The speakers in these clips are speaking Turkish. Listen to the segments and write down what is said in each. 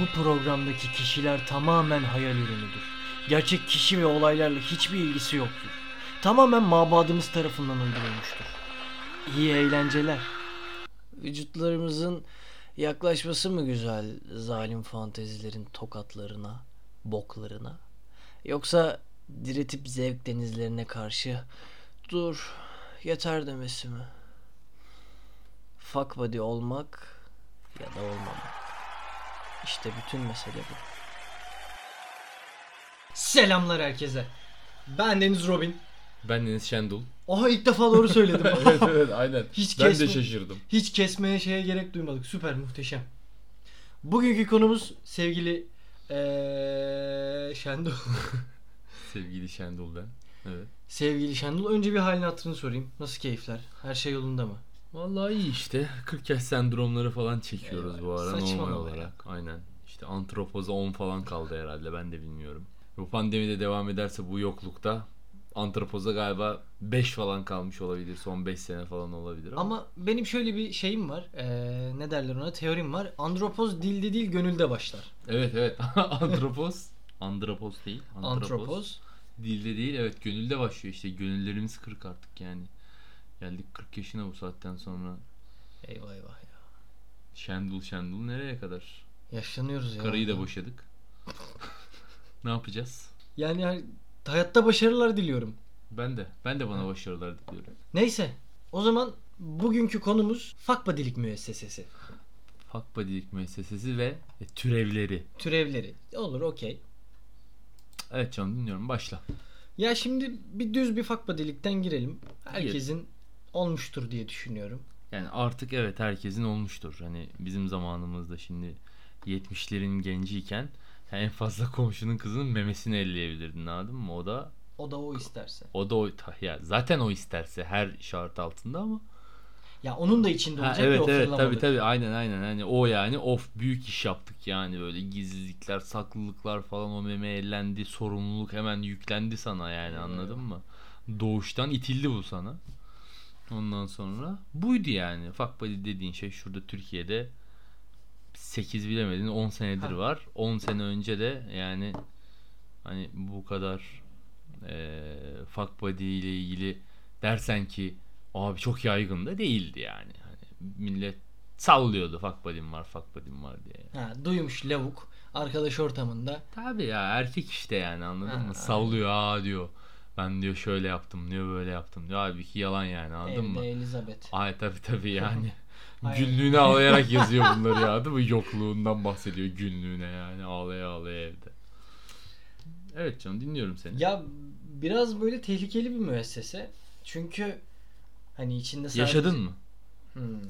Bu programdaki kişiler tamamen hayal ürünüdür. Gerçek kişi ve olaylarla hiçbir ilgisi yoktur. Tamamen mabadımız tarafından uydurulmuştur. İyi eğlenceler. Vücutlarımızın yaklaşması mı güzel zalim fantezilerin tokatlarına, boklarına? Yoksa diretip zevk denizlerine karşı dur yeter demesi mi? Fuck buddy olmak ya da olmamak. İşte bütün mesele bu. Selamlar herkese. Ben Deniz Robin. Ben Deniz Şendul. Oha, ilk defa doğru söyledim. evet aynen. Ben de şaşırdım. Hiç kesmeye gerek duymadık. Süper, muhteşem. Bugünkü konumuz sevgili Şendul. Sevgili Şendul ben. Evet. Sevgili Şendul, önce bir halini hatırını sorayım. Nasıl keyifler? Her şey yolunda mı? Vallahi iyi işte. 40 yaş sendromları falan çekiyoruz bu ara normal olarak. Aynen. İşte antropoza 10 falan kaldı herhalde. Ben de bilmiyorum. Bu pandemide devam ederse bu yoklukta antropoza galiba 5 falan kalmış olabilir. Son 5 sene falan olabilir. Ama benim şöyle bir şeyim var. Ne derler ona? Teorim var. Andropoz dilde değil gönülde başlar. Evet. Andropoz dilde değil, evet, gönülde başlıyor işte. Gönüllerimiz 40 artık yani. Geldik 40 yaşına bu saatten sonra. Eyvah ya. Şendul nereye kadar? Yaşlanıyoruz ya. Karıyı da boşadık. Ne yapacağız? Yani hayatta başarılar diliyorum. Ben de bana başarılar diliyorum. Neyse, o zaman bugünkü konumuz Fakbadilik Müessesesi. Fakbadilik Müessesesi ve türevleri. Türevleri. Olur, okey. Evet canım, dinliyorum, başla. Ya şimdi düz bir fakbadilikten girelim. Herkesin olmuştur diye düşünüyorum. Yani artık evet, herkesin olmuştur. Hani bizim zamanımızda şimdi 70'lerin genciyken en fazla komşunun kızının memesini elleyebilirdin, anladın mı? O da o isterse. Zaten o isterse her şart altında ama. Ya onun da içinde olacak ya, o fırlamadık. Evet tabii aynen hani o yani büyük iş yaptık yani, böyle gizlilikler, saklılıklar falan, o meme ellendi, sorumluluk hemen yüklendi sana yani, anladın mı? Doğuştan itildi bu sana. Ondan sonra buydu yani. Fakbadi dediğin şey şurada Türkiye'de 8 bilemedin 10 senedir var. 10 sene önce de yani hani bu kadar fakbadi ile ilgili dersen ki abi çok yaygın da değildi yani. Hani millet sallıyordu fuck buddy'm var diye. Yani. Duymuş lavuk arkadaş ortamında. Tabii ya, erkek işte yani, anladın mı? Sallıyor diyor. Ben diyor şöyle yaptım diyor, böyle yaptım diyor. Abi ki yalan yani, anladın mı? Evde Elizabeth. Ay tabii yani. Günlüğüne ağlayarak yazıyor bunları ya, değil mi? Yokluğundan bahsediyor günlüğüne yani, ağlaya evde. Evet canım, dinliyorum seni. Ya biraz böyle tehlikeli bir müessese. Çünkü hani içinde sadece... Yaşadın mı?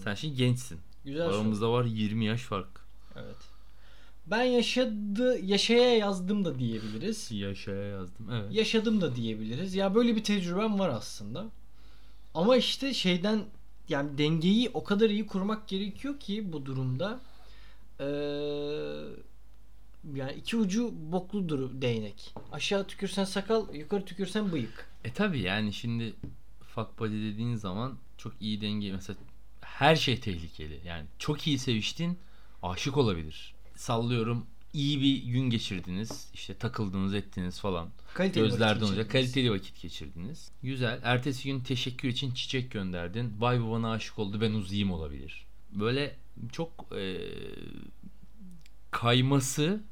Sen şimdi gençsin. Güzel. Aramızda var 20 yaş fark. Evet. Ben yaşaya yazdım da diyebiliriz. Yaşaya yazdım, evet. Yaşadım da diyebiliriz. Ya böyle bir tecrübem var aslında. Ama işte yani dengeyi o kadar iyi kurmak gerekiyor ki bu durumda. Yani iki ucu bokludur değnek. Aşağı tükürsen sakal, yukarı tükürsen bıyık. Tabii yani şimdi... Fuck buddy dediğin zaman çok iyi denge, mesela her şey tehlikeli yani. Çok iyi seviştin, aşık olabilir, sallıyorum, iyi bir gün geçirdiniz işte, takıldınız ettiniz falan, kaliteli vakit geçirdiniz, güzel, ertesi gün teşekkür için çiçek gönderdin, vay bu bana aşık oldu ben uzayayım olabilir. Böyle çok kayması,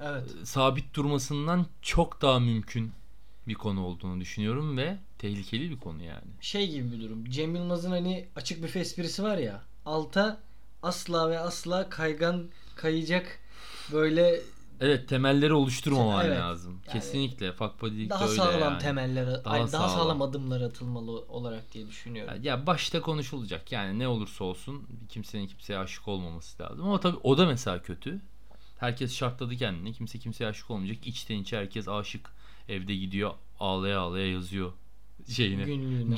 evet, sabit durmasından çok daha mümkün bir konu olduğunu düşünüyorum ve tehlikeli bir konu yani. Gibi bir durum. Cem Yılmaz'ın hani açık büfe esprisi var ya. Alta asla ve asla kayacak böyle... Evet, temelleri oluşturmaman lazım. Yani kesinlikle. Fuck buddy'lik daha sağlam yani. Daha sağlam adımlar atılmalı olarak diye düşünüyorum. Ya başta konuşulacak yani, ne olursa olsun kimsenin kimseye aşık olmaması lazım. Ama tabii o da mesela kötü. Herkes şartladı kendini. Kimse kimseye aşık olmayacak. İçten içe herkes aşık. Evde gidiyor ağlaya yazıyor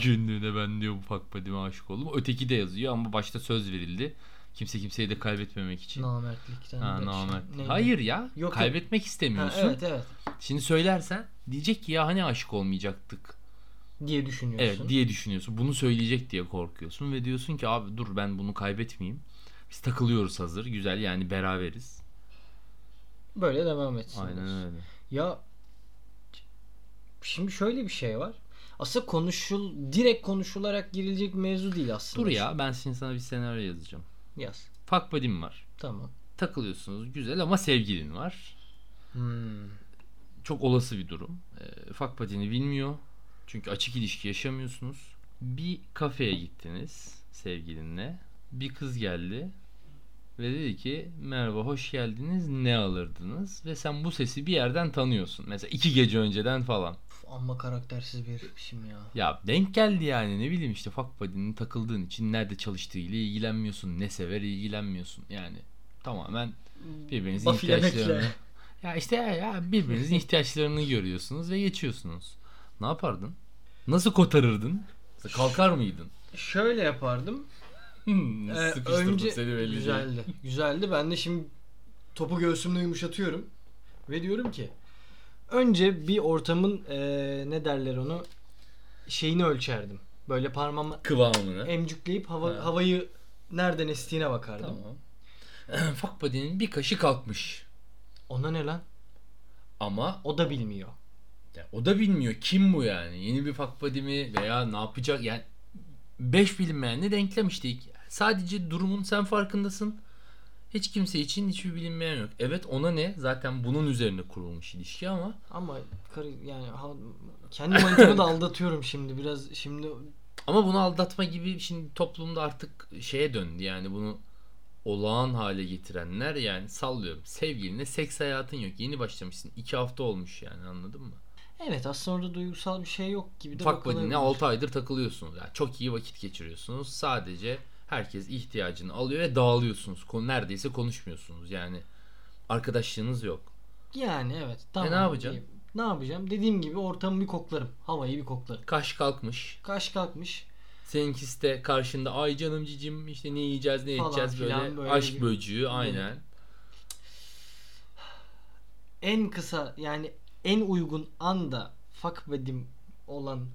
günlüğüne ben diyor bu fuck buddy'me aşık oldum. Öteki de yazıyor ama başta söz verildi. Kimse kimseyi de kaybetmemek için. Namertlikten. Hayır ya. Yok, kaybetmek istemiyorsun. Evet. Şimdi söylersen diyecek ki ya hani aşık olmayacaktık diye düşünüyorsun. Evet diye düşünüyorsun. Bunu söyleyecek diye korkuyorsun ve diyorsun ki abi dur ben bunu kaybetmeyeyim. Biz takılıyoruz hazır. Güzel yani, beraberiz. böyle devam etsinler. Aynen öyle. Ya şimdi şöyle bir şey var. Aslında direkt konuşularak girilecek mevzu değil aslında. Dur ya, ben şimdi sana bir senaryo yazacağım. Yaz. Fuck buddy'm var. Tamam. Takılıyorsunuz güzel ama sevgilin var. Çok olası bir durum. Fuck buddy'ni bilmiyor. Çünkü açık ilişki yaşamıyorsunuz. Bir kafeye gittiniz sevgilinle. Bir kız geldi ve dedi ki merhaba hoş geldiniz, ne alırdınız? Ve sen bu sesi bir yerden tanıyorsun. Mesela 2 gece önceden falan. Amma karaktersiz bir herifmişim ya. Ya denk geldi yani, ne bileyim işte fuck buddy'nin takıldığın için nerede çalıştığıyla ilgilenmiyorsun. Ne sever ilgilenmiyorsun. Yani tamamen birbirinizin ihtiyaçlarını. Ya işte ya birbirinizin ihtiyaçlarını görüyorsunuz ve geçiyorsunuz. Ne yapardın? Nasıl kotarırdın? Kalkar mıydın? Şöyle yapardım. Sıkıştırdım seni belli. Güzeldi. Güzeldi. Ben de şimdi topu göğsümle yumuşatıyorum. Ve diyorum ki önce bir ortamın ne derler onu, şeyini ölçerdim. Böyle parmağımı kıvamını emcükleyip havayı nereden estiğine bakardım. Tamam. Fuck buddy'nin bir kaşı kalkmış. Ona ne lan? Ama o da bilmiyor. Ya, o da bilmiyor. Kim bu yani? Yeni bir fuck buddy mi veya ne yapacak? Yani 5 bilinmeyenle denklemiştik. Sadece durumun sen farkındasın. Hiç kimse için hiçbir bilinmeyen yok. Evet, ona ne? Zaten bunun üzerine kurulmuş ilişki ama. Ama yani kendi mantığımı da aldatıyorum şimdi biraz şimdi. Ama bunu aldatma gibi şimdi toplumda artık şeye döndü yani, bunu olağan hale getirenler yani. Sallıyorum, sevgiline seks hayatın yok. Yeni başlamışsın. 2 hafta olmuş yani, anladın mı? Evet, aslında orada duygusal bir şey yok gibi de bakılabilir. Fuck buddy'ne 6 aydır takılıyorsunuz. Yani çok iyi vakit geçiriyorsunuz. Sadece herkes ihtiyacını alıyor ve dağılıyorsunuz. Neredeyse konuşmuyorsunuz. Yani arkadaşlığınız yok. Yani evet. Tamam, ne yapacağım? Ne yapacağım? Dediğim gibi ortamı bir koklarım. Havayı bir koklarım. Kaş kalkmış. Seninkisi de karşında ay canım cicim işte ne yiyeceğiz ne edeceğiz böyle. Aşk gibi. Böcüğü aynen. En kısa yani en uygun anda fuck buddy'm olan,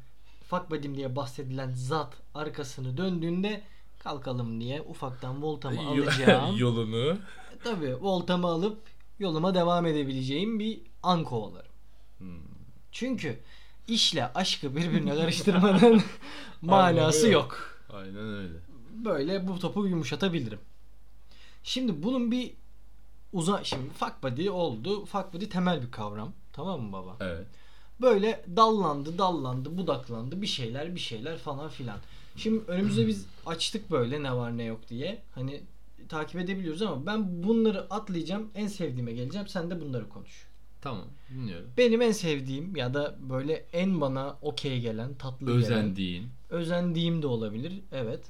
fuck buddy'm diye bahsedilen zat arkasını döndüğünde kalkalım diye ufaktan voltamı alacağım. Yolunu. Tabii voltamı alıp yoluma devam edebileceğim bir an kovalarım. Çünkü işle aşkı birbirine karıştırmanın manası yok. Aynen öyle. Böyle bu topu yumuşatabilirim. Şimdi bunun bir şimdi fuck buddy oldu. Fuck buddy temel bir kavram. Tamam mı baba? Evet. Böyle dallandı, budaklandı. Bir şeyler falan filan. Şimdi önümüze biz açtık böyle ne var ne yok diye. Hani takip edebiliyoruz ama ben bunları atlayacağım. En sevdiğime geleceğim. Sen de bunları konuş. Tamam. Dinliyorum. Benim en sevdiğim ya da böyle en bana okey gelen, tatlı özendiğin gelen. Özendiğim de olabilir. Evet.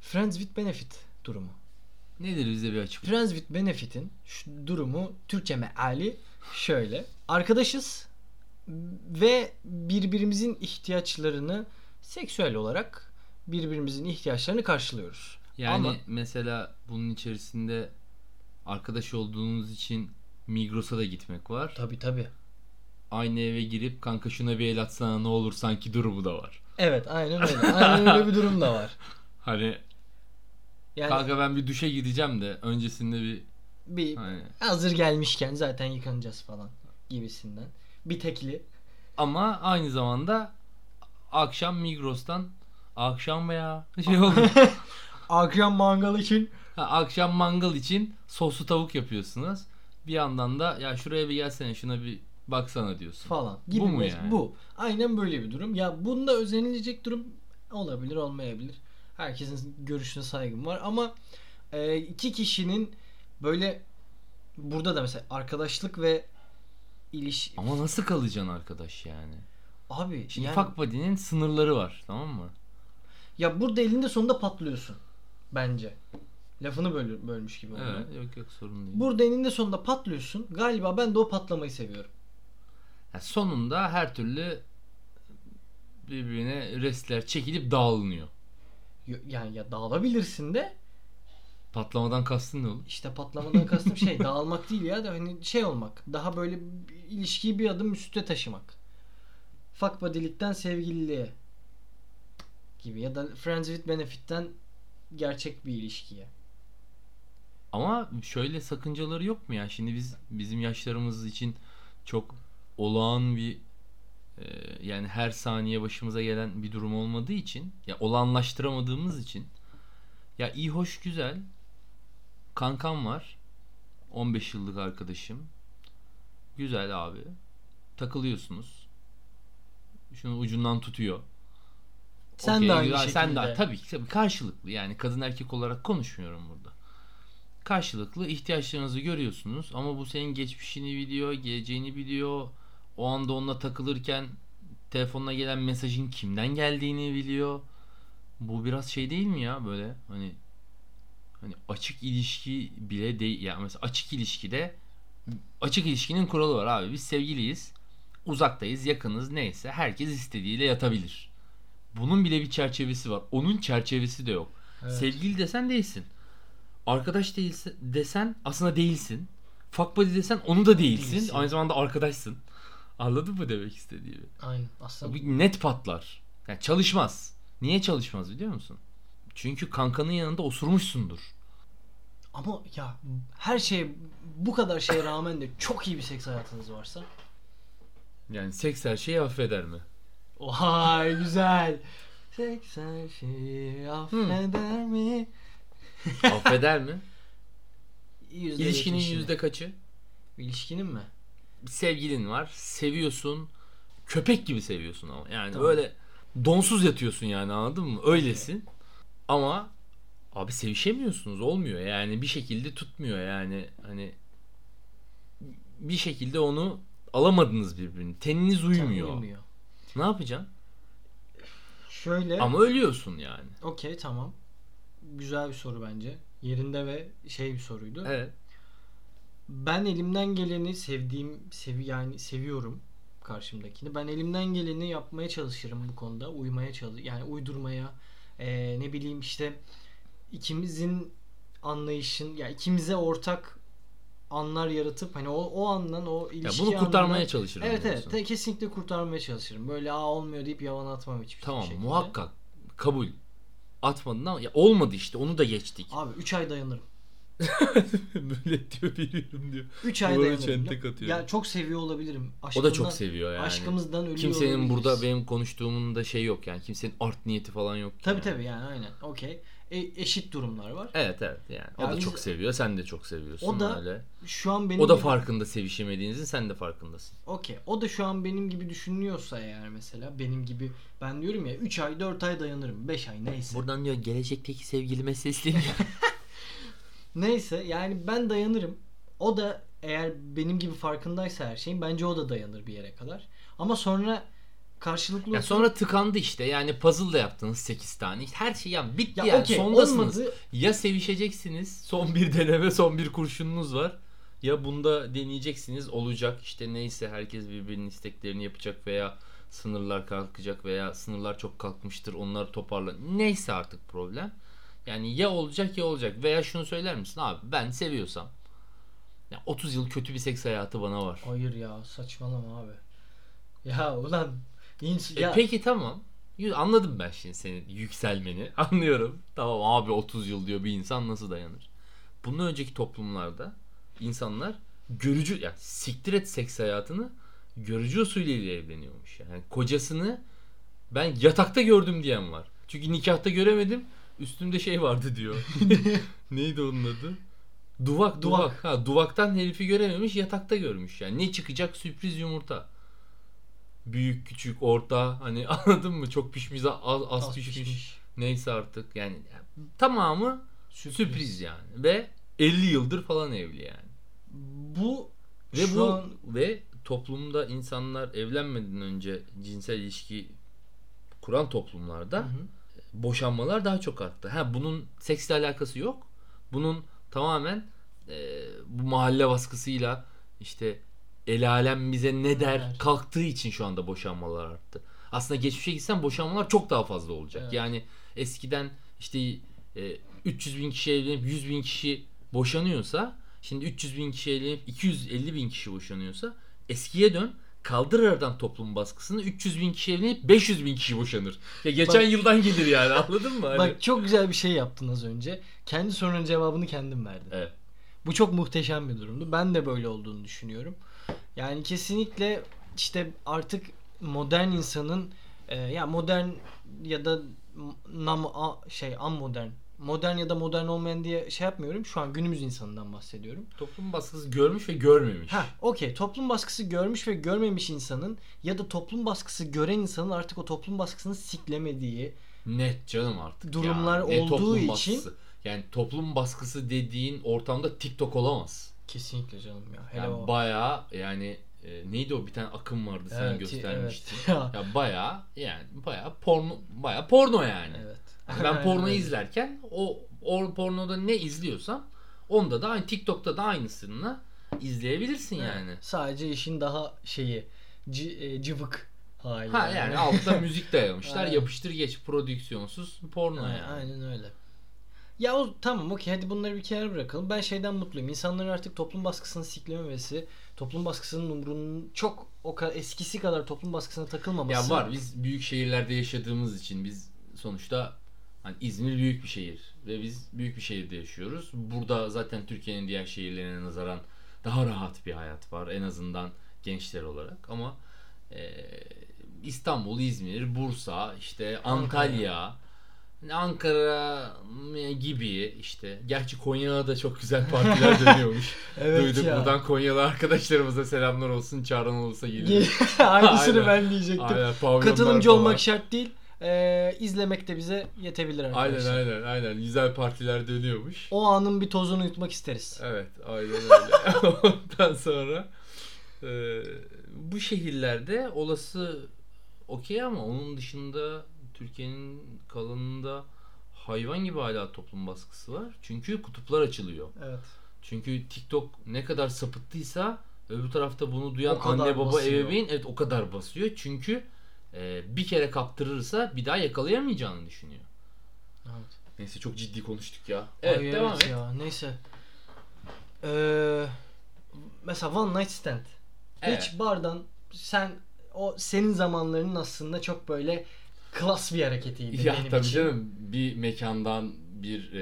Friends with benefit durumu. Nedir, bize bir açıklık? Friends with benefit'in şu durumu Türkçe meali şöyle. Arkadaşız ve birbirimizin ihtiyaçlarını seksüel olarak karşılıyoruz. Yani ama mesela bunun içerisinde arkadaş olduğunuz için Migros'a da gitmek var. Tabii. Aynı eve girip kanka şuna bir el atsana ne olur sanki durumu da var. Evet, aynen öyle. Aynen öyle bir durum da var. Hani yani, kanka ben bir duşa gideceğim de öncesinde bir hani, hazır gelmişken zaten yıkanacağız falan gibisinden. Bir tekli. Ama aynı zamanda akşam Migros'tan akşam veya şey oldu. Akşam mangal için soslu tavuk yapıyorsunuz. Bir yandan da ya şuraya bir gelsene şuna bir baksana diyorsun. Falan. Gibi bu mu yani? Bu. Aynen böyle bir durum. Ya bunda özenilecek durum olabilir, olmayabilir. Herkesin görüşüne saygım var ama iki kişinin böyle burada da mesela arkadaşlık ve ilişki. Ama nasıl kalacaksın arkadaş yani? Abi şimdi yani, fuck buddy'nin sınırları var, tamam mı? Ya burada elinde sonunda patlıyorsun bence. Lafını bölmüş gibi oldu. Evet, yok sorun değil. Burada eninde sonunda patlıyorsun. Galiba ben de o patlamayı seviyorum. Yani sonunda her türlü birbirine restler çekilip dağılınıyor. Yani ya dağılabilirsin de. Patlamadan kastın ne olur? İşte patlamadan kastım dağılmak değil ya da hani olmak. Daha böyle ilişkiyi bir adım üstte taşımak. Fuck buddy'likten sevgililiğe gibi ya da friends with benefit'ten gerçek bir ilişkiye. Ama şöyle sakıncaları yok mu ya? Şimdi bizim yaşlarımız için çok olağan bir yani her saniye başımıza gelen bir durum olmadığı için, ya olağanlaştıramadığımız için, ya iyi hoş güzel kankam var, 15 yıllık arkadaşım, güzel abi, takılıyorsunuz, şunu ucundan tutuyor, sen okay, de aynı şekilde, sen de tabii karşılıklı, yani kadın erkek olarak konuşmuyorum burada, karşılıklı ihtiyaçlarınızı görüyorsunuz ama bu senin geçmişini biliyor, geleceğini biliyor. O anda onunla takılırken telefonuna gelen mesajın kimden geldiğini biliyor. Bu biraz şey değil mi ya, böyle hani açık ilişki bile değil yani. Mesela açık ilişkinin kuralı var abi. Biz sevgiliyiz, uzaktayız, yakınız, neyse herkes istediğiyle yatabilir. Bunun bile bir çerçevesi var. Onun çerçevesi de yok. Evet. Sevgili desen değilsin. Arkadaş değilse desen aslında değilsin. Fuck buddy desen onu da değilsin. Aynı zamanda arkadaşsın. Anladın mı demek istediğimi? Aynen. Aslında net patlar. Yani çalışmaz. Niye çalışmaz biliyor musun? Çünkü kankanın yanında osurmuşsundur. Ama ya her şey, bu kadar şeye rağmen de çok iyi bir seks hayatınız varsa. Yani seks her şeyi affeder mi? Vay güzel. Seks her şeyi affeder mi? Affeder mi? İlişkinin yüzde kaçı? İlişkinin mi? Bir sevgilin var, seviyorsun, köpek gibi seviyorsun ama yani tamam, böyle donsuz yatıyorsun yani, anladın mı? Öylesin ama abi sevişemiyorsunuz, olmuyor yani, bir şekilde tutmuyor yani, hani bir şekilde onu alamadınız birbirini, teniniz uymuyor. Ne yapacaksın? Şöyle. Ama ölüyorsun yani. Okey, tamam. Güzel bir soru bence. Yerinde ve şey bir soruydu. Evet. Ben elimden geleni seviyorum karşımdakini. Ben elimden geleni yapmaya çalışırım bu konuda. Uydurmaya, ne bileyim işte ikimizin anlayışın, ya ikimize ortak anlar yaratıp hani o andan, o ilişki anından. Ya bunu kurtarmaya çalışırım. Evet diyorsun. Evet, kesinlikle kurtarmaya çalışırım. Böyle olmuyor deyip yalan atmam hiçbir şekilde. Tamam, muhakkak kabul. Atmadın ama ya olmadı işte, onu da geçtik. Abi 3 ay dayanırım. Böyle diyor, biliyorum diyor. 3 ay dayanırım. Ya çok seviyor olabilirim. O da çok seviyor yani. Aşkımızdan ölüyor. Kimsenin olabiliriz. Burada benim konuştuğumun da şey yok yani. Kimsenin art niyeti falan yok. Tabii yani aynen. Okey. Eşit durumlar var. Evet yani. O ya da çok seviyor. Sen de çok seviyorsun. O da öyle. Şu an benim. O da farkında sevişemediğinizin, sen de farkındasın. Okey. O da şu an benim gibi düşünüyorsa eğer, mesela benim gibi, ben diyorum ya 3 ay 4 ay dayanırım. 5 ay neyse. Buradan diyor gelecekteki sevgilime sesleniyor. Neyse yani ben dayanırım. O da eğer benim gibi farkındaysa her şeyin, bence o da dayanır bir yere kadar. Ama sonra karşılıklı ya sonra tıkandı işte. Yani puzzle da yaptınız 8 tane. Her şey yani bitti ya, yani okay, sondasınız. Olmadı. Ya sevişeceksiniz. Son bir deneme, son bir kurşununuz var. Ya bunda deneyeceksiniz. Olacak işte, neyse herkes birbirinin isteklerini yapacak veya sınırlar kalkacak veya sınırlar çok kalkmıştır. Onları toparla. Neyse artık problem. Yani ya olacak veya şunu söyler misin abi, ben seviyorsam ya 30 yıl kötü bir seks hayatı bana var. Hayır ya, saçmalama abi. Ya ulan ya. Peki tamam, anladım ben şimdi senin yükselmeni, anlıyorum. Tamam abi, 30 yıl diyor bir insan, nasıl dayanır? Bundan önceki toplumlarda insanlar görücü, yani siktir et seks hayatını, görücü usulüyle evleniyormuş. Yani kocasını ben yatakta gördüm diyen var. Çünkü nikahta göremedim. Üstümde şey vardı diyor. Neydi onun adı? Duvak. Ha, duvaktan herifi görememiş, yatakta görmüş. Yani ne çıkacak? Sürpriz yumurta. Büyük, küçük, orta, hani anladın mı? Çok pişmiş, az pişmiş. Neyse artık yani tamamı sürpriz yani. Ve 50 yıldır falan evli yani. Ve toplumda insanlar evlenmeden önce cinsel ilişki kuran toplumlarda, hı, boşanmalar daha çok arttı. Bunun seksle alakası yok. Bunun tamamen bu mahalle baskısıyla, işte el alem bize ne der kalktığı için şu anda boşanmalar arttı. Aslında geçmişe gitsen boşanmalar çok daha fazla olacak. Evet. Yani eskiden işte 300.000 kişi evlenip 100.000 kişi boşanıyorsa, şimdi 300.000 kişi evlenip 250.000 kişi boşanıyorsa, eskiye dön kaldırırdan toplum baskısını 300.000 kişi evlenip 500.000 kişi boşanır. Ya geçen yıldan gelir yani, anladın mı? Hani... Bak çok güzel bir şey yaptın az önce. Kendi sorunun cevabını kendin verdin. Evet. Bu çok muhteşem bir durumdu. Ben de böyle olduğunu düşünüyorum. Yani kesinlikle işte artık modern insanın ya modern ya da modern ya da modern olmayan diye şey yapmıyorum. Şu an günümüz insanından bahsediyorum. Toplum baskısı görmüş ve görmemiş. Ha, okey. Toplum baskısı görmüş ve görmemiş insanın ya da toplum baskısı gören insanın artık o toplum baskısını siklemediği net canım artık durumlar ya, olduğu için baskısı. Yani toplum baskısı dediğin ortamda TikTok olamaz. Kesinlikle canım ya. Yani bayağı yani neydi o bir tane akım vardı, evet, sen göstermiştin. Evet. Ya bayağı porno yani. Evet. Ben porno izlerken o pornoda ne izliyorsam onda da aynı TikTok'ta da aynısını izleyebilirsin yani. Sadece işin daha cıvık hali. Ha yani altta müzik dayamışlar. Yapıştır geç, prodüksiyonsuz porno yani. Aynen öyle. Ya o tamam, okey, hadi bunları bir kenara bırakalım. Ben şeyden mutluyum. İnsanların artık toplum baskısını siklememesi, toplum baskısının umrunun çok o kadar eskisi kadar toplum baskısına takılmaması. Ya var, biz büyük şehirlerde yaşadığımız için biz sonuçta hani İzmir büyük bir şehir ve biz büyük bir şehirde yaşıyoruz. Burada zaten Türkiye'nin diğer şehirlerine nazaran daha rahat bir hayat var, en azından gençler olarak, ama İstanbul, İzmir, Bursa, işte Antalya, Ankara gibi, işte gerçi Konya'da da çok güzel partiler dönüyormuş. Evet, duyduk ya. Buradan Konyalı arkadaşlarımıza selamlar olsun. Çağıran olursa gelir. Aynısını ben diyecektim. Aynen, katılımcı falan olmak şart değil. İzlemek de bize yetebilir arkadaşlar. Aynen. Güzel partiler dönüyormuş. O anın bir tozunu yutmak isteriz. Evet, aynen öyle. Ondan sonra bu şehirlerde olası okey, ama onun dışında Türkiye'nin kalanında hayvan gibi hala toplum baskısı var. Çünkü kutuplar açılıyor. Evet. Çünkü TikTok ne kadar sapıttıysa öbür tarafta bunu duyan anne baba ebeveyn o kadar basıyor. Çünkü bir kere kaptırırsa bir daha yakalayamayacağını düşünüyor. Evet. Neyse çok ciddi konuştuk ya. Evet, ay, devam et. Ya, neyse. Mesela one night stand. Evet. Hiç bardan senin zamanlarının aslında çok böyle klas bir hareketiydi ya, benim tabii için. Canım, bir mekandan bir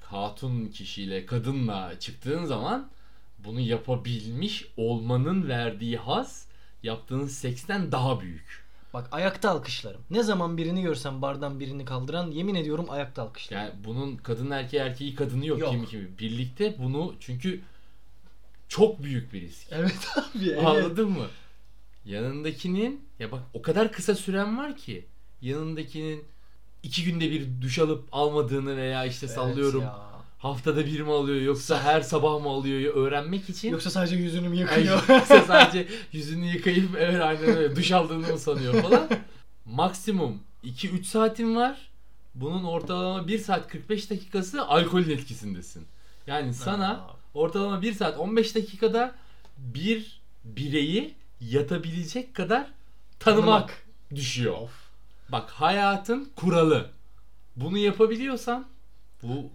hatun kişiyle, kadınla çıktığın zaman bunu yapabilmiş olmanın verdiği haz yaptığın seksten daha büyük. Bak ayakta alkışlarım. Ne zaman birini görsem bardan birini kaldıran, yemin ediyorum ayakta alkışlarım. Yani bunun kadın erkeği kadını yok. Kimi birlikte bunu, çünkü çok büyük bir risk. Evet abi. Evet. Anladın mı? Yanındakinin ya bak o kadar kısa süren var ki yanındakinin 2 günde bir duş alıp almadığını veya işte sallıyorum haftada bir mi alıyor yoksa her sabah mı alıyor öğrenmek için. Yoksa sadece yüzünü mü yıkıyor? Yoksa sadece yüzünü yıkayıp aynen öyle duş aldığını mı sanıyor falan. Maksimum 2-3 saatin var. Bunun ortalama 1 saat 45 dakikası alkolün etkisindesin. Yani sana ortalama 1 saat 15 dakikada bir bireyi yatabilecek kadar tanımak düşüyor. Of. Bak hayatın kuralı. Bunu yapabiliyorsan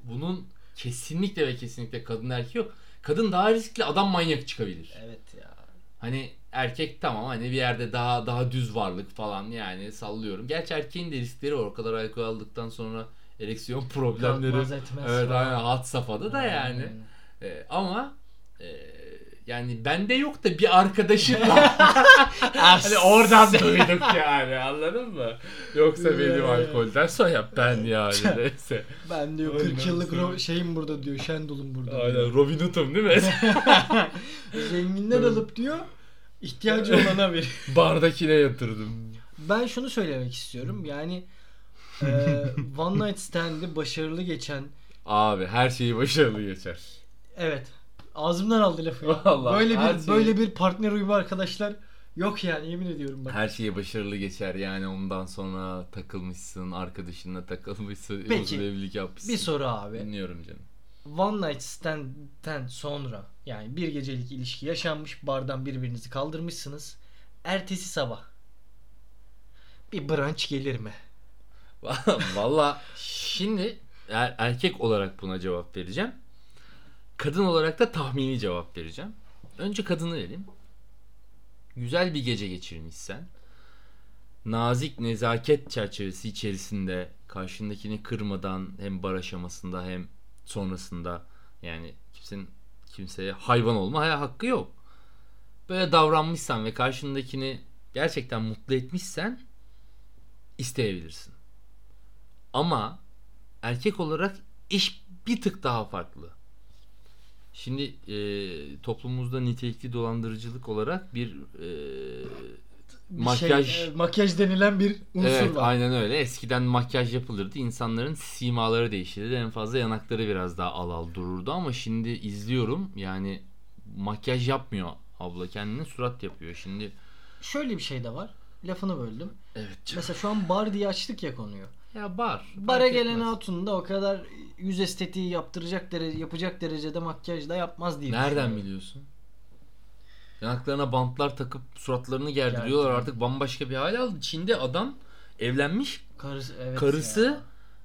bunun kesinlikle ve kesinlikle kadın erkeği yok. Kadın daha riskli, adam manyak çıkabilir. Evet ya. Hani erkek tamam, hani bir yerde daha düz varlık falan, yani sallıyorum. Gerçi erkeğin de riskleri var. O kadar alkol aldıktan sonra ereksiyon problemleri. Evet, aynen alt safhada da yani. Ama yani bende yok da bir arkadaşım var. Hani oradan duyduk yani, anladın mı? Yoksa benim alkolden soyap ben yani neyse. Ben diyor 40 yıllık şeyim burada diyor, Şendol'um burada. Aynen diyor. Robin Hood'um değil mi? Zenginden alıp diyor ihtiyacı olana bir bardakine yatırdım. Ben şunu söylemek istiyorum yani One Night Stand'i başarılı geçen. Abi her şeyi başarılı geçer. Evet. Ağzımdan aldı lafı ya. Vallahi, böyle bir partner uyumu arkadaşlar yok yani, yemin ediyorum bak. Her şeye başarılı geçer yani, ondan sonra takılmışsın, arkadaşınla takılmışsın, uzun evlilik yapmışsın. Bir soru abi. Dinliyorum canım. One night stand'ten sonra yani bir gecelik ilişki yaşanmış, bardan birbirinizi kaldırmışsınız. Ertesi sabah bir brunch gelir mi? Vallahi şimdi erkek olarak buna cevap vereceğim. Kadın olarak da tahmini cevap vereceğim. Önce kadını vereyim. güzel bir gece geçirmişsen, nazik nezaket çerçevesi içerisinde karşındakini kırmadan hem bar aşamasında hem sonrasında, yani kimseye hayvan olma hakkı yok. Böyle davranmışsan ve karşındakini gerçekten mutlu etmişsen isteyebilirsin. Ama erkek olarak iş bir tık daha farklı. Şimdi toplumumuzda nitelikli dolandırıcılık olarak bir makyaj denilen bir unsur evet, var. Aynen öyle. Eskiden makyaj yapılırdı. İnsanların simaları değişirdi. En fazla yanakları biraz daha al dururdu ama şimdi izliyorum. Yani makyaj yapmıyor abla. Kendine surat yapıyor. Şimdi şöyle bir şey de var. Lafını böldüm. Evet canım. Mesela şu an bar diye açtık ya konuyu. Ya bar. Bara gelen hatun da o kadar yüz estetiği yapacak derecede makyaj da yapmaz diye. Nereden biliyorsun? Yanaklarına bantlar takıp suratlarını gerdiriyorlar. Gerçekten. Artık bambaşka bir hal aldı. Çin'de adam evlenmiş. Karısı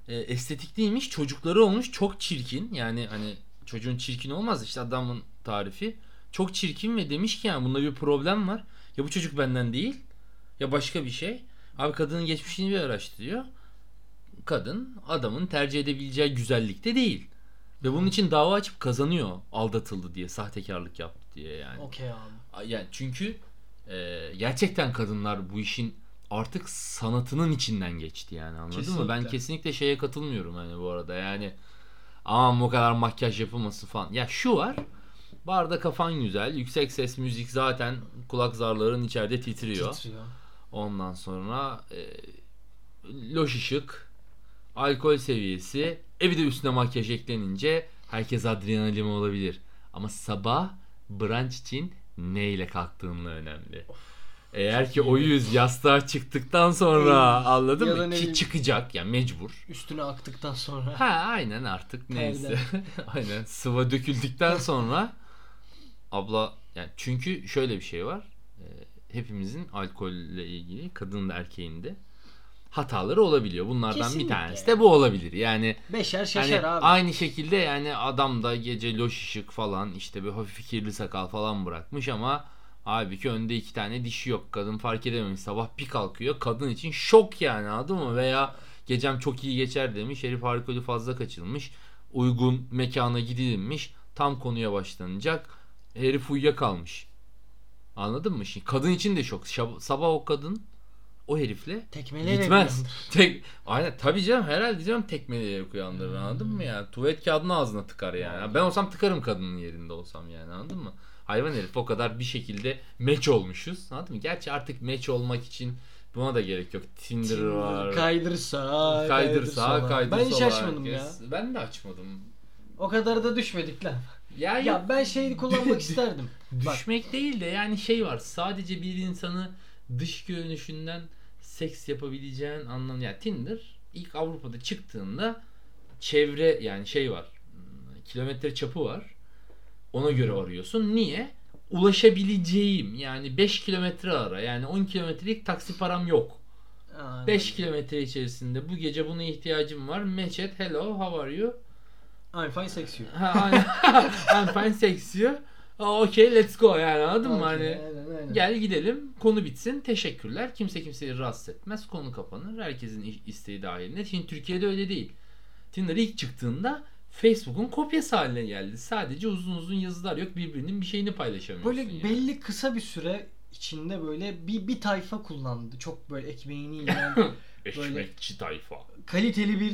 estetik değilmiş. Çocukları olmuş. Çok çirkin. Yani hani çocuğun çirkin olmaz. İşte adamın tarifi. Çok çirkin ve demiş ki yani bunda bir problem var. Ya bu çocuk benden değil. Ya başka bir şey. Abi kadının geçmişini bir araştırıyor. Kadın adamın tercih edebileceği güzellikte değil. Ve bunun için dava açıp kazanıyor. Aldatıldı diye, sahtekarlık yaptı diye yani. Okey abi. Yani çünkü gerçekten kadınlar bu işin artık sanatının içinden geçti yani, anladın kesinlikle mı? Ben kesinlikle şeye katılmıyorum hani bu arada yani. Aman o kadar makyaj yapılması falan. Ya şu var. Barda kafan güzel. Yüksek ses müzik zaten kulak zarların içeride titriyor. Ondan sonra loş ışık, alkol seviyesi, bir de üstüne makyaj eklenince herkes adrenalin olabilir. Ama sabah brunch için neyle kalktığının önemli. Eğer ki o yüz yastığa çıktıktan sonra anladın mı? Ki çıkacak yani mecbur. Üstüne aktıktan sonra. Ha aynen artık neyse. Aynen sıva döküldükten sonra abla yani çünkü şöyle bir şey var. Hepimizin alkolle ilgili kadın da erkeğin de hataları olabiliyor. Bunlardan kesinlikle bir tanesi de bu olabilir. Yani beşer şeşer yani abi. Aynı şekilde yani adam da gece loş ışık falan işte bir hafif kirli sakal falan bırakmış ama halbuki önde 2 tane dişi yok. Kadın fark edememiş. Sabah bir kalkıyor. Kadın için şok yani, anladın mı? Veya gecem çok iyi geçer demiş. Herif alkolü fazla kaçırmış. Uygun mekana gidilmiş. Tam konuya başlanacak. Herif uyuyakalmış. Anladın mı? Şimdi kadın için de şok. Sabah o kadın o herifle tekmeleyerek gitmez. Aynen tabii canım, herhalde canım tekmeleyerek uyandırır, anladın mı yani? Tuvalet kağıdını ağzına tıkar yani. Ben olsam tıkarım kadının yerinde olsam yani, anladın mı? Hayvan herif o kadar bir şekilde match olmuşuz. Anladın mı? Gerçi artık match olmak için buna da gerek yok. Tinder var. Kaydırsa. Ben hiç açmadım ya. Ben de açmadım. O kadar da düşmedik lan. Ya ben şeyi kullanmak isterdim. Düşmek değil de yani şey var. Sadece bir insanı dış görünüşünden seks yapabileceğin anlamı. Yani Tinder ilk Avrupa'da çıktığında çevre yani şey var. Kilometre çapı var. Ona göre arıyorsun. Niye? Ulaşabileceğim. Yani 5 kilometre ara. Yani 10 kilometrelik taksi param yok. Aynen. 5 kilometre içerisinde bu gece buna ihtiyacım var. Match it. Hello. How are you? I'm fine, sex you. I'm fine, sex you. Okay, let's go. Yani anladın mı? Hani aynen. Gel gidelim. Konu bitsin. Teşekkürler. Kimse kimseyi rahatsız etmez. Konu kapanır. Herkesin isteği dahilinde. Şimdi Türkiye'de öyle değil. Tinder ilk çıktığında Facebook'un kopyası haline geldi. Sadece uzun yazılar yok. Birbirinin bir şeyini paylaşamıyorsun. Böyle yani belli kısa bir süre içinde böyle bir tayfa kullandı. Çok böyle ekmeğini yiyen ekmekçi tayfa. Kaliteli bir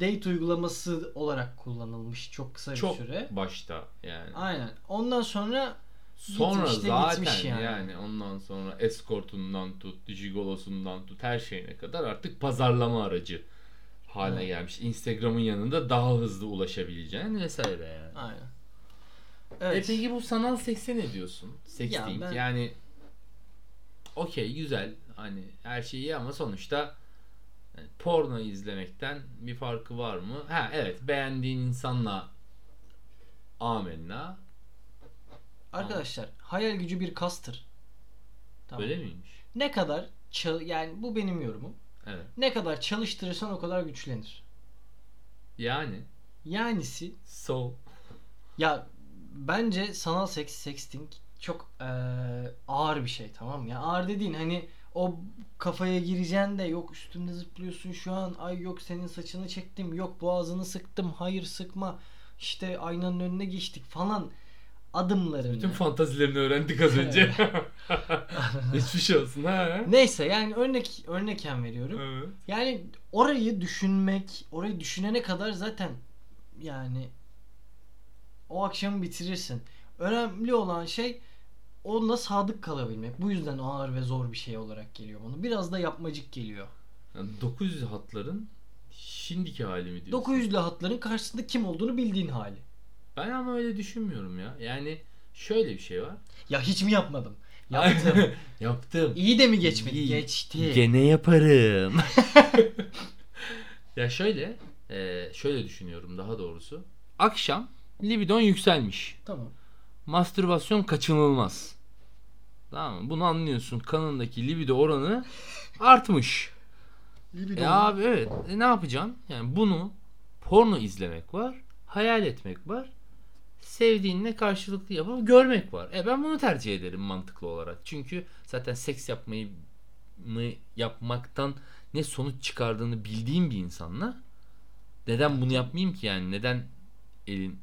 date uygulaması olarak kullanılmış. Çok kısa bir süre. Çok başta yani. Aynen. Ondan sonra zaten yani ondan sonra eskortundan tut, jigolosundan tut her şeyine kadar artık pazarlama aracı haline gelmiş. Instagram'ın yanında daha hızlı ulaşabileceğin vesaire yani. Aynen. Evet. Peki bu sanal sekse ne diyorsun? Sexting yani okey güzel hani her şey iyi ama sonuçta yani porno izlemekten bir farkı var mı? Ha evet, beğendiğin insanla amenna. Arkadaşlar hayal gücü bir kastır. Tamam. Öyle miymiş? Ne kadar yani bu benim yorumum. Evet. Ne kadar çalıştırırsan o kadar güçlenir. Yanisi. Ya bence sanal sexting çok ağır bir şey, tamam mı? Yani ağır dediğin hani o kafaya gireceksin de yok üstümde zıplıyorsun şu an, ay yok senin saçını çektim, yok boğazını sıktım, hayır sıkma, işte aynanın önüne geçtik falan adımların. Bütün fantazilerini öğrendik az önce. Hiçbir şey olsun ha. Neyse yani örneken veriyorum. Evet. Yani orayı düşünene kadar zaten yani o akşamı bitirirsin. Önemli olan şey onunla sadık kalabilmek. Bu yüzden ağır ve zor bir şey olarak geliyor bana. Biraz da yapmacık geliyor. Yani 900'lü hatların şimdiki hali mi diyorsun? 900'lü hatların karşısında kim olduğunu bildiğin hali. Ben ama öyle düşünmüyorum ya. Yani şöyle bir şey var. Ya hiç mi yapmadım? Yaptım. İyi de mi geçmedi? İyi. Geçti. Gene yaparım. Ya şöyle düşünüyorum daha doğrusu. Akşam libidon yükselmiş. Tamam. Mastürbasyon kaçınılmaz. Tamam mı? Bunu anlıyorsun. Kanındaki libido oranı artmış. Abi evet. Ne yapacaksın? Yani bunu porno izlemek var. Hayal etmek var. Sevdiğinle karşılıklı yapıp görmek var. Ben bunu tercih ederim mantıklı olarak. Çünkü zaten seks yapmaktan ne sonuç çıkardığını bildiğim bir insanla neden bunu yapmayayım ki yani? Neden elin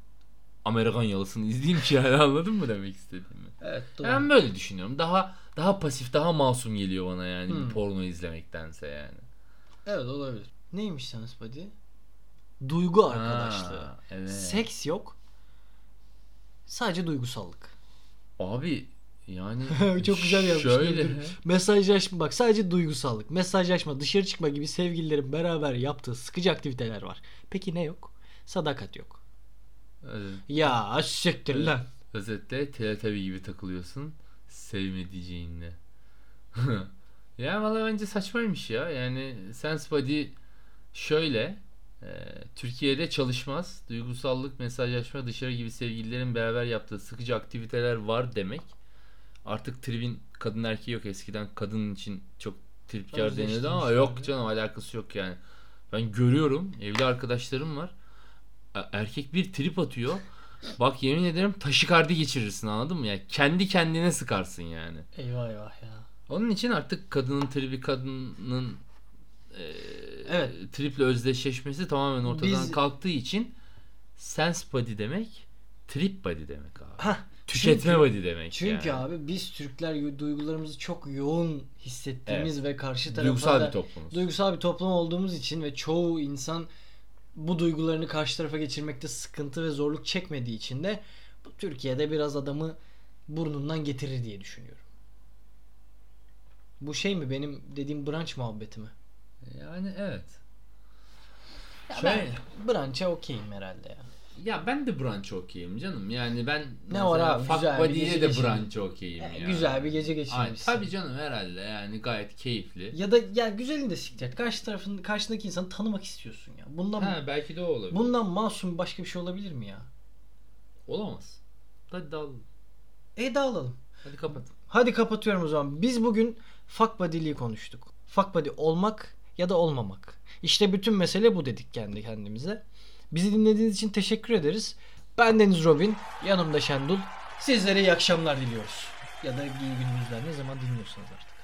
Amerikan yalısını izleyeyim ki yani, anladın mı demek istediğimi? Evet, doğru. Ben böyle düşünüyorum. Daha pasif, daha masum geliyor bana yani bir porno izlemektense yani. Evet, olabilir. Neymiş Sense Body? Duygu arkadaşlığı. Ha, evet. Seks yok. Sadece duygusallık. Abi yani çok güzel yazmış. Şöyle. Mesajlaşma, bak sadece duygusallık. Mesajlaşma, dışarı çıkma gibi sevgililerin beraber yaptığı sıkıcı aktiviteler var. Peki ne yok? Sadakat yok. Evet. Ya aşıktır lan. Özetle Teletubby gibi takılıyorsun sevmediceğinle. Ya vallahi bence saçmaymış ya. Yani Sense Body şöyle Türkiye'de çalışmaz. Duygusallık, mesajlaşma, dışarı gibi sevgililerin beraber yaptığı sıkıcı aktiviteler var demek. Artık tribin kadın erkeği yok. Eskiden kadın için çok tripkar denirdi ama yok canım, alakası yok yani. Ben görüyorum, evli arkadaşlarım var. Erkek bir trip atıyor. Bak yemin ederim taşikardi geçirirsin, anladın mı? Yani kendi kendine sıkarsın yani. Eyvah eyvah ya. Onun için artık kadının tribi, kadının evet, triple özdeşleşmesi tamamen ortadan kalktığı için Sense Body demek trip body demek abi. Heh, tüketme body demek. Çünkü yani abi biz Türkler duygularımızı çok yoğun hissettiğimiz ve karşı tarafa duygusal bir toplum olduğumuz için ve çoğu insan bu duygularını karşı tarafa geçirmekte sıkıntı ve zorluk çekmediği için de bu Türkiye'de biraz adamı burnundan getirir diye düşünüyorum. Bu şey mi, benim dediğim brunch muhabbeti mi? Yani evet. Ben brunch'a okeyim herhalde ya. Ya ben de brunch'a okeyim canım. Yani ben ne var abi, fuck body'ye de brunch'a okeyim ya. Güzel bir gece geçirmişsin. Tabii canım, herhalde yani gayet keyifli. Ya da ya güzelini de siktir. Karşındaki insanı tanımak istiyorsun ya. Belki de o olabilir. Bundan masum başka bir şey olabilir mi ya? Olamaz. Hadi dağılalım. Dağılalım. Hadi kapat. Hadi kapatıyorum o zaman. Biz bugün fuck body'liği konuştuk. Fuck body olmak ya da olmamak. İşte bütün mesele bu dedik kendi kendimize. Bizi dinlediğiniz için teşekkür ederiz. Ben Deniz Robin, yanımda Şendul. Sizlere iyi akşamlar diliyoruz. Ya da iyi gününüzler, ne zaman dinliyorsanız artık.